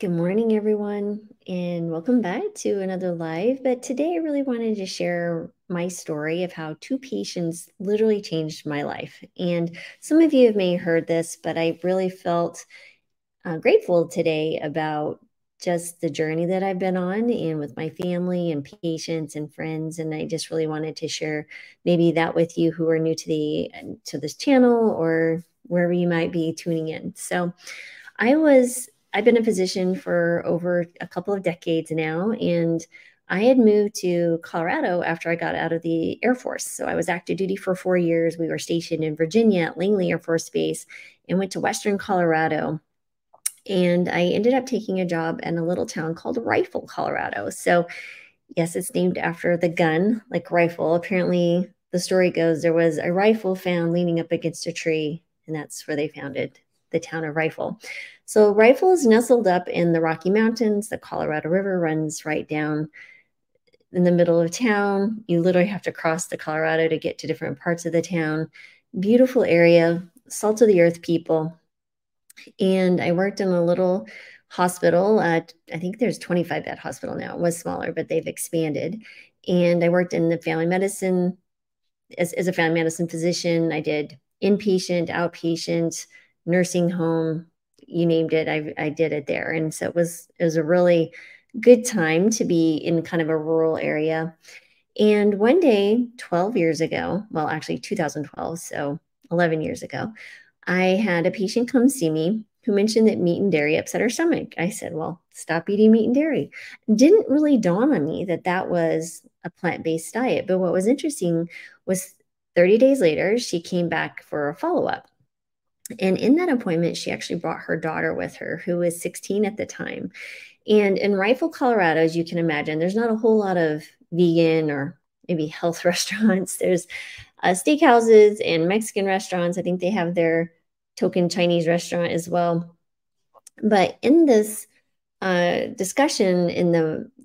Good morning, everyone, and welcome back to another live. But today I really wanted to share my story of how two patients literally changed my life. And some of you may have heard this, but I really felt grateful today about just the journey that I've been on and with my family and patients and friends. And I just really wanted to share maybe that with you who are new to this channel or wherever you might be tuning in. So I've been a physician for over a couple of decades now, and I had moved to Colorado after I got out of the Air Force. So I was active duty for 4 years. We were stationed in Virginia at Langley Air Force Base and went to Western Colorado. And I ended up taking a job in a little town called Rifle, Colorado. So yes, it's named after the gun, like rifle. Apparently, the story goes there was a rifle found leaning up against a tree, and that's where they found it. The town of Rifle. So Rifle is nestled up in the Rocky Mountains. The Colorado River runs right down in the middle of town. You literally have to cross the Colorado to get to different parts of the town. Beautiful area, salt of the earth people. And I worked in a little hospital. I think there's 25 bed hospital now. It was smaller, but they've expanded. And I worked in the family medicine as a family medicine physician. I did inpatient, outpatient, nursing home, you named it, I did it there. And so it was a really good time to be in kind of a rural area. And one day, 12 years ago, well, actually 2012, so 11 years ago, I had a patient come see me who mentioned that meat and dairy upset her stomach. I said, well, stop eating meat and dairy. Didn't really dawn on me that that was a plant-based diet. But what was interesting was 30 days later, she came back for a follow-up. And in that appointment, she actually brought her daughter with her, who was 16 at the time. And in Rifle, Colorado, as you can imagine, there's not a whole lot of vegan or maybe health restaurants. There's steakhouses and Mexican restaurants. I think they have their token Chinese restaurant as well. But in this discussion in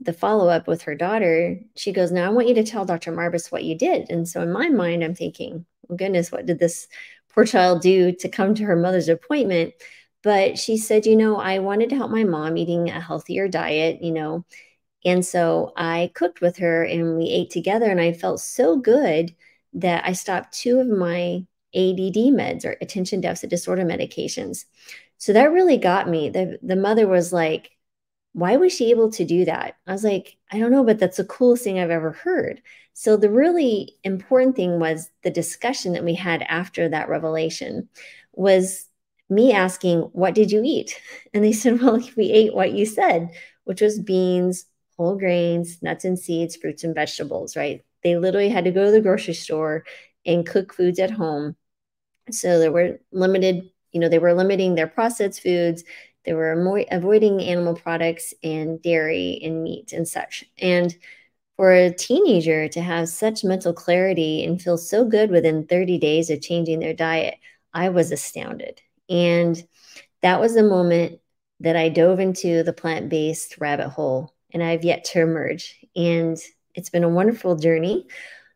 the follow-up with her daughter, she goes, now I want you to tell Dr. Marbus what you did. And so in my mind, I'm thinking, oh, goodness, what did this poor child do to come to her mother's appointment? But she said, you know, I wanted to help my mom eating a healthier diet, you know, and so I cooked with her and we ate together and I felt so good that I stopped 2 of my ADD meds or attention deficit disorder medications. So that really got me. The mother was like, why was she able to do that? I was like, I don't know, but that's the coolest thing I've ever heard. So the really important thing was the discussion that we had after that revelation was me asking, what did you eat? And they said, well, we ate what you said, which was beans, whole grains, nuts and seeds, fruits and vegetables, right? They literally had to go to the grocery store and cook foods at home. So there were limited, you know, they were limiting their processed foods. They were avoiding animal products and dairy and meat and such. And for a teenager to have such mental clarity and feel so good within 30 days of changing their diet, I was astounded. And that was the moment that I dove into the plant-based rabbit hole, and I've yet to emerge. And it's been a wonderful journey.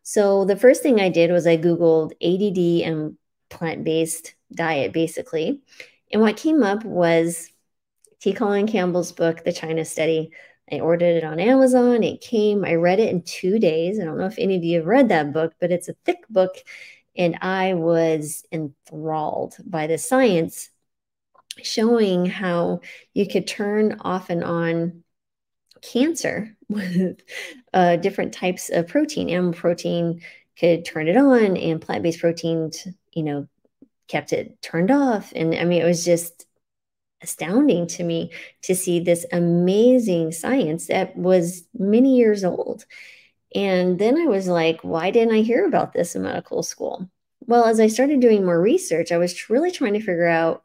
So the first thing I did was I Googled ADD and plant-based diet, basically. And what came up was T. Colin Campbell's book, The China Study. I ordered it on Amazon. It came, I read it in 2 days. I don't know if any of you have read that book, but it's a thick book. And I was enthralled by the science showing how you could turn off and on cancer with different types of protein. Animal protein could turn it on, and plant-based protein, you know, kept it turned off. And I mean, it was just astounding to me to see this amazing science that was many years old. And then I was like, why didn't I hear about this in medical school? Well, as I started doing more research, I was really trying to figure out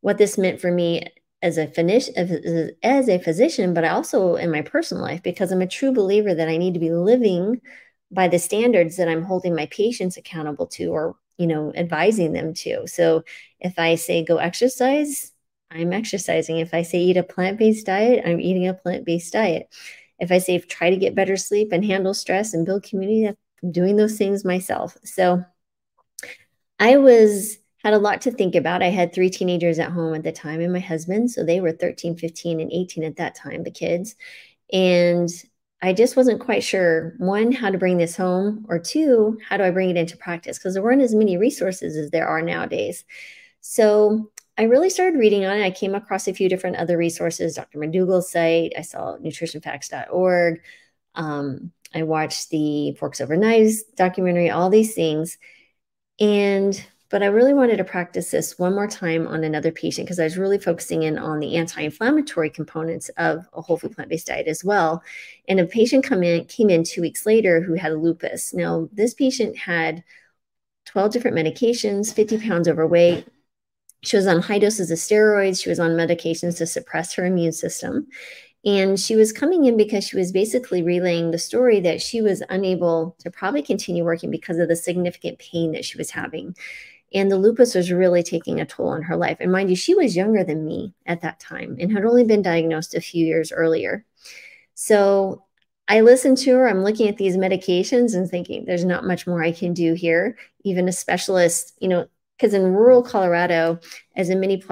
what this meant for me as a physician, but also in my personal life, because I'm a true believer that I need to be living by the standards that I'm holding my patients accountable to, or, you know, advising them to. So if I say go exercise, I'm exercising. If I say eat a plant-based diet, I'm eating a plant-based diet. If I say try to get better sleep and handle stress and build community, I'm doing those things myself. So I was had a lot to think about. I had three teenagers at home at the time and my husband. So they were 13, 15, and 18 at that time, the kids. And I just wasn't quite sure, one, how to bring this home, or two, how do I bring it into practice? Because there weren't as many resources as there are nowadays. So I really started reading on it. I came across a few different other resources, Dr. McDougall's site. I saw nutritionfacts.org. I watched the Forks Over Knives documentary, all these things. But I really wanted to practice this one more time on another patient because I was really focusing in on the anti-inflammatory components of a whole food plant-based diet as well. And a patient came in 2 weeks later who had lupus. Now, this patient had 12 different medications, 50 pounds overweight. She was on high doses of steroids. She was on medications to suppress her immune system. And she was coming in because she was basically relaying the story that she was unable to probably continue working because of the significant pain that she was having. And the lupus was really taking a toll on her life. And mind you, she was younger than me at that time and had only been diagnosed a few years earlier. So I listened to her. I'm looking at these medications and thinking there's not much more I can do here. Even a specialist, you know, because in rural Colorado, as in many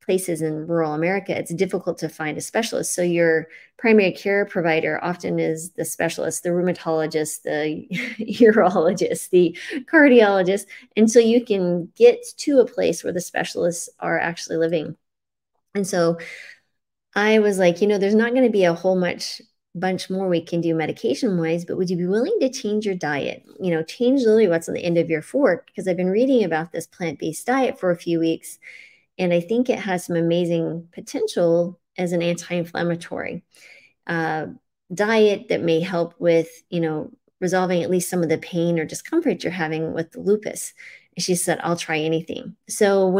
places in rural America, it's difficult to find a specialist. So your primary care provider often is the specialist, the rheumatologist, the urologist, the cardiologist, and so you can get to a place where the specialists are actually living. And so I was like, you know, there's not going to be a whole bunch more we can do medication wise, but would you be willing to change your diet? You know, change literally what's on the end of your fork, because I've been reading about this plant-based diet for a few weeks. And I think it has some amazing potential as an anti-inflammatory diet that may help with, you know, resolving at least some of the pain or discomfort you're having with the lupus. And she said, I'll try anything. So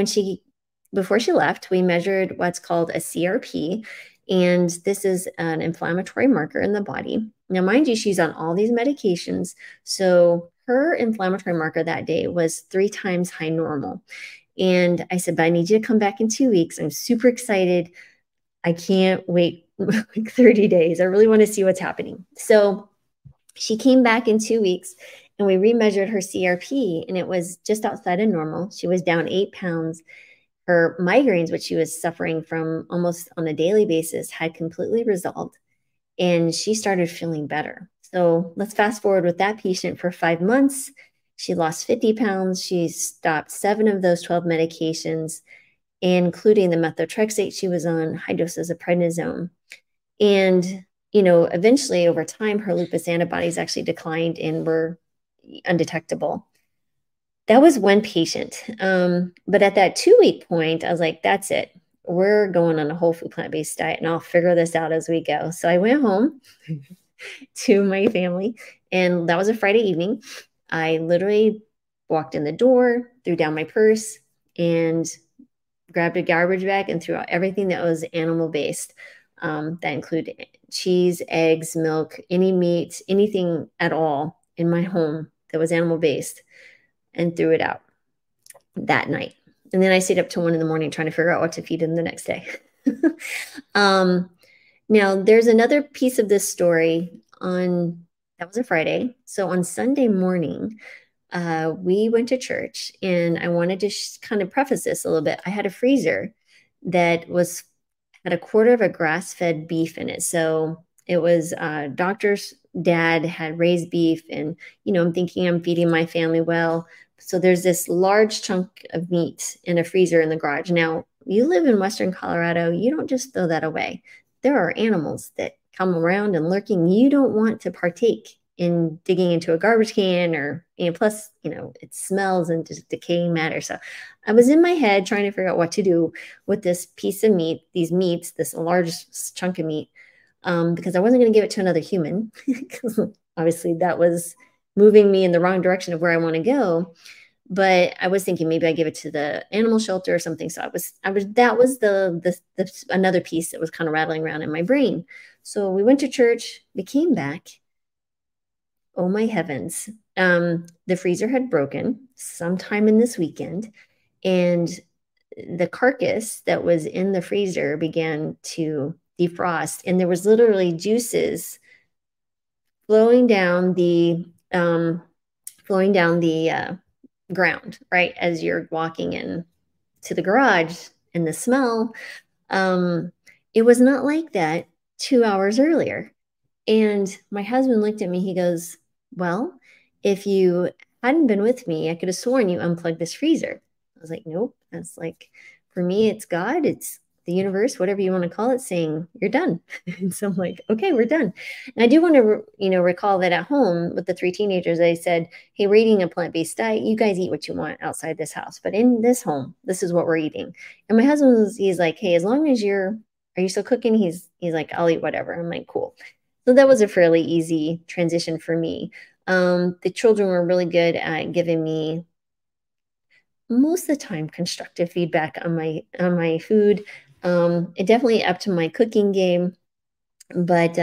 before she left, we measured what's called a CRP. And this is an inflammatory marker in the body. Now, mind you, she's on all these medications. So her inflammatory marker that day was 3 times high normal. And I said, but I need you to come back in 2 weeks. I'm super excited. I can't wait like 30 days. I really want to see what's happening. So she came back in 2 weeks and we remeasured her CRP and it was just outside of normal. She was down 8 pounds. Her migraines, which she was suffering from almost on a daily basis, had completely resolved and she started feeling better. So let's fast forward with that patient for 5 months. She lost 50 pounds. She stopped 7 of those 12 medications, including the methotrexate. She was on high doses of prednisone. And, you know, eventually over time, her lupus antibodies actually declined and were undetectable. That was one patient. But at that 2-week point, I was like, that's it. We're going on a whole food plant-based diet and I'll figure this out as we go. So I went home to my family and that was a Friday evening. I literally walked in the door, threw down my purse, and grabbed a garbage bag and threw out everything that was animal-based. That included cheese, eggs, milk, any meat, anything at all in my home that was animal-based, and threw it out that night. And then I stayed up till 1 in the morning trying to figure out what to feed him the next day. Now, there's another piece of this story on... That was a Friday. So on Sunday morning, we went to church and I wanted to kind of preface this a little bit. I had a freezer that had a quarter of a grass-fed beef in it. So it was doctor's dad had raised beef and, you know, I'm thinking I'm feeding my family well. So there's this large chunk of meat in a freezer in the garage. Now, you live in Western Colorado. You don't just throw that away. There are animals that come around and lurking. You don't want to partake in digging into a garbage can or, you know, plus, you know, it smells and just decaying matter. So I was in my head trying to figure out what to do with this piece of meat, this large chunk of meat, because I wasn't going to give it to another human. Obviously that was moving me in the wrong direction of where I want to go. But I was thinking maybe I give it to the animal shelter or something. So that was another piece that was kind of rattling around in my brain. So we went to church, we came back. Oh my heavens. The freezer had broken sometime in this weekend and the carcass that was in the freezer began to defrost. And there was literally juices flowing down the ground, right? As you're walking in to the garage and the smell, it was not like that 2 hours earlier. And my husband looked at me, he goes, well, if you hadn't been with me, I could have sworn you unplugged this freezer. I was like, nope. That's like, for me, it's God, it's the universe, whatever you want to call it, saying you're done. And so I'm like, okay, we're done. And I do want to, you know, recall that at home with the three teenagers, I said, hey, we're eating a plant-based diet. You guys eat what you want outside this house, but in this home, this is what we're eating. And my husband was, he's like, hey, as long as you're, are you still cooking? He's like, I'll eat whatever. I'm like, cool. So that was a fairly easy transition for me. The children were really good at giving me most of the time constructive feedback on my food. It definitely upped my cooking game. But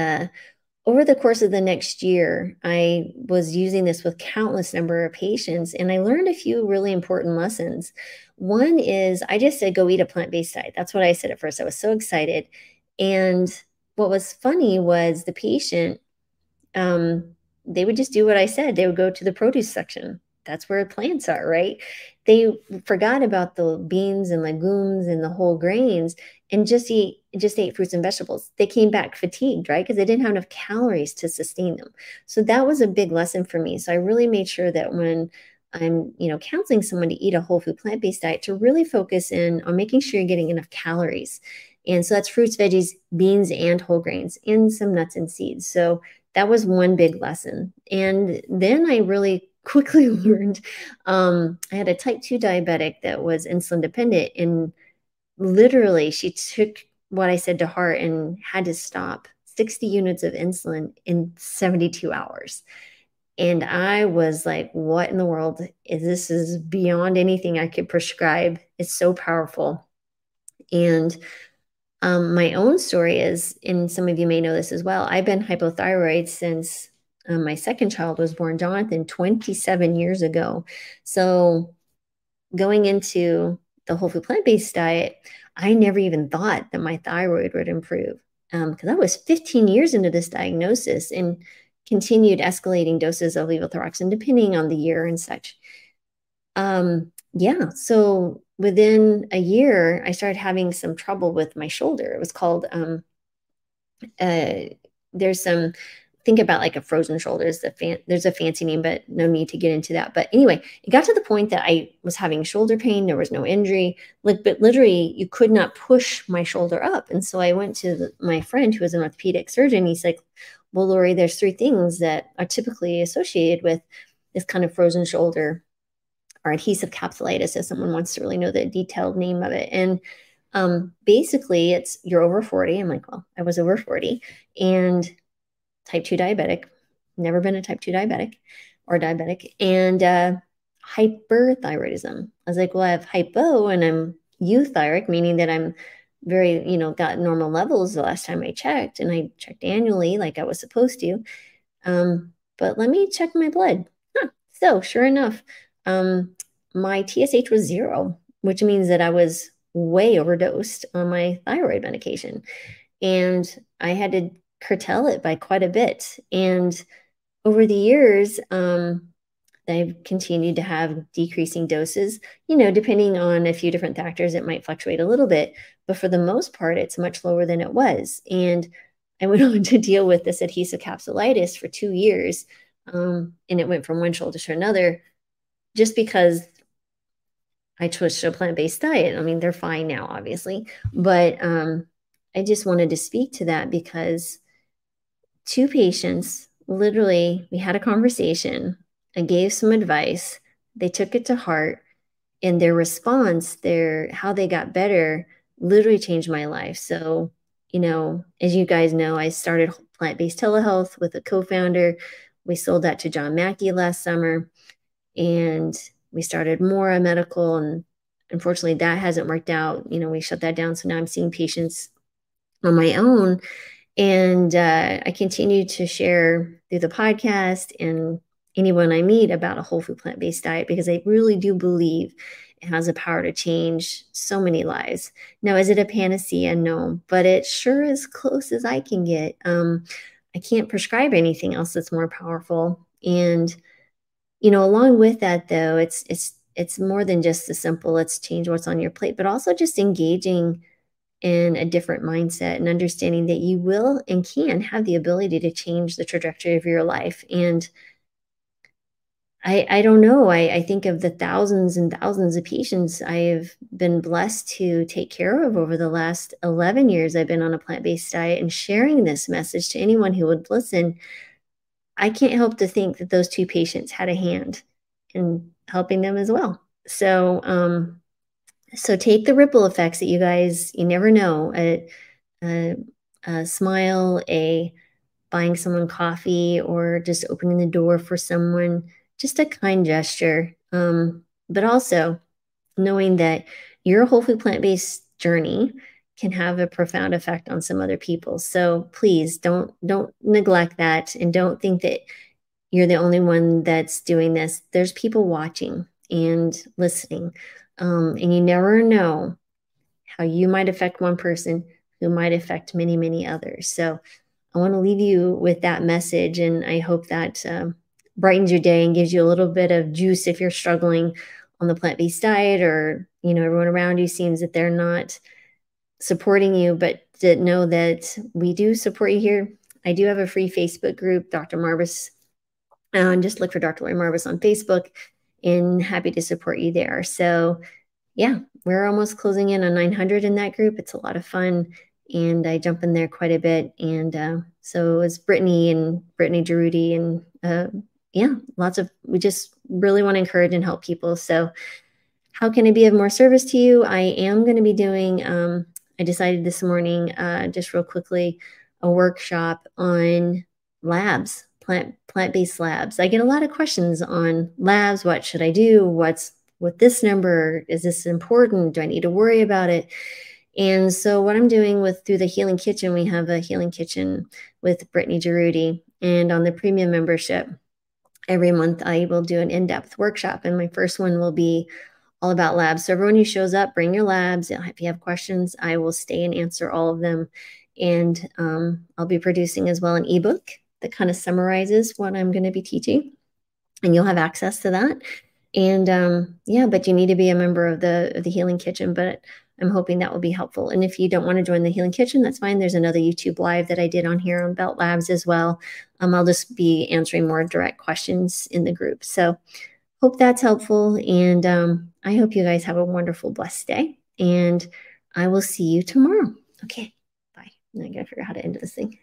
over the course of the next year, I was using this with countless number of patients, and I learned a few really important lessons. One is I just said, go eat a plant-based diet. That's what I said at first. I was so excited. And what was funny was the patient, they would just do what I said. They would go to the produce section. That's where plants are, right? They forgot about the beans and legumes and the whole grains and just ate fruits and vegetables. They came back fatigued, right? Because they didn't have enough calories to sustain them. So that was a big lesson for me. So I really made sure that when I'm, you know, counseling someone to eat a whole food plant-based diet, to really focus in on making sure you're getting enough calories. And so that's fruits, veggies, beans, and whole grains, and some nuts and seeds. So that was one big lesson. And then I really quickly learned, I had a type 2 diabetic that was insulin dependent, and literally she took what I said to heart and had to stop 60 units of insulin in 72 hours. And I was like, what in the world is this? This is beyond anything I could prescribe. It's so powerful. And my own story is, and some of you may know this as well, I've been hypothyroid since my second child was born, Jonathan, 27 years ago. So going into the whole food plant-based diet, I never even thought that my thyroid would improve, because I was 15 years into this diagnosis and continued escalating doses of levothyroxine depending on the year and such. Yeah, so within a year, I started having some trouble with my shoulder. It was called, there's some... Think about like a frozen shoulder. There's a fancy name, but no need to get into that. But anyway, it got to the point that I was having shoulder pain. There was no injury, but literally you could not push my shoulder up. And so I went to my friend who was an orthopedic surgeon. He's like, well, Lori, there's three things that are typically associated with this kind of frozen shoulder or adhesive capsulitis, if someone wants to really know the detailed name of it. And basically it's you're over 40. I'm like, well, I was over 40 and type 2 diabetic, never been a type 2 diabetic or diabetic, and hyperthyroidism. I was like, well, I have hypo and I'm euthyric, meaning that I'm very, you know, got normal levels the last time I checked, and I checked annually like I was supposed to. But let me check my blood. So sure enough, my TSH was 0, which means that I was way overdosed on my thyroid medication. And I had to curtail it by quite a bit. And over the years, I've continued to have decreasing doses, you know, depending on a few different factors, it might fluctuate a little bit, but for the most part, it's much lower than it was. And I went on to deal with this adhesive capsulitis for 2 years. And it went from one shoulder to another just because I switched to a plant-based diet. I mean, they're fine now, obviously, but I just wanted to speak to that because two patients, literally, we had a conversation. I gave some advice. They took it to heart, and their response, how they got better, literally changed my life. So, you know, as you guys know, I started plant-based telehealth with a co-founder. We sold that to John Mackey last summer, and we started Mora Medical. And unfortunately, that hasn't worked out. You know, we shut that down. So now I'm seeing patients on my own. And I continue to share through the podcast and anyone I meet about a whole food plant-based diet, because I really do believe it has the power to change so many lives. Now, is it a panacea? No, but it sure is close as I can get. I can't prescribe anything else that's more powerful. And You know, along with that, though, it's more than just the simple, let's change what's on your plate, but also just engaging in a different mindset and understanding that you will and can have the ability to change the trajectory of your life. And I don't know, I think of the thousands and thousands of patients I've been blessed to take care of over the last 11 years I've been on a plant-based diet, and sharing this message to anyone who would listen, I can't help to think that those two patients had a hand in helping them as well. So, so take the ripple effects that you guys, you never know, a smile, buying someone coffee, or just opening the door for someone, just a kind gesture. But also knowing that your whole food plant-based journey can have a profound effect on some other people. So please don't neglect that, and don't think that you're the only one that's doing this. There's people watching and listening. And you never know how you might affect one person who might affect many, many others. So I want to leave you with that message. And I hope that brightens your day and gives you a little bit of juice if you're struggling on the plant-based diet, or, you know, everyone around you seems that they're not supporting you, but to know that we do support you here. I do have a free Facebook group, Dr. Marvis. Just look for Dr. Lori Marvis on Facebook, and happy to support you there. So yeah, we're almost closing in on 900 in that group. It's a lot of fun, and I jump in there quite a bit. And so it was Brittany Jaroudi, and yeah, we just really want to encourage and help people. So how can I be of more service to you? I am going to be doing, I decided this morning, just real quickly, a workshop on labs, plant-based labs. I get a lot of questions on labs. What should I do? What's with this number? Is this important? Do I need to worry about it? And so what I'm doing through the Healing Kitchen, we have a Healing Kitchen with Brittany Jaroudi, and on the premium membership, every month I will do an in-depth workshop. And my first one will be all about labs. So everyone who shows up, bring your labs. If you have questions, I will stay and answer all of them. And I'll be producing as well an ebook that kind of summarizes what I'm going to be teaching, and you'll have access to that. And yeah, but you need to be a member of the Healing Kitchen, but I'm hoping that will be helpful. And if you don't want to join the Healing Kitchen, that's fine. There's another YouTube live that I did on here on Belt Labs as well. I'll just be answering more direct questions in the group. So hope that's helpful. And I hope you guys have a wonderful, blessed day, and I will see you tomorrow. Okay, bye. Now I gotta figure out how to end this thing.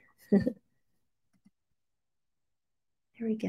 There we go.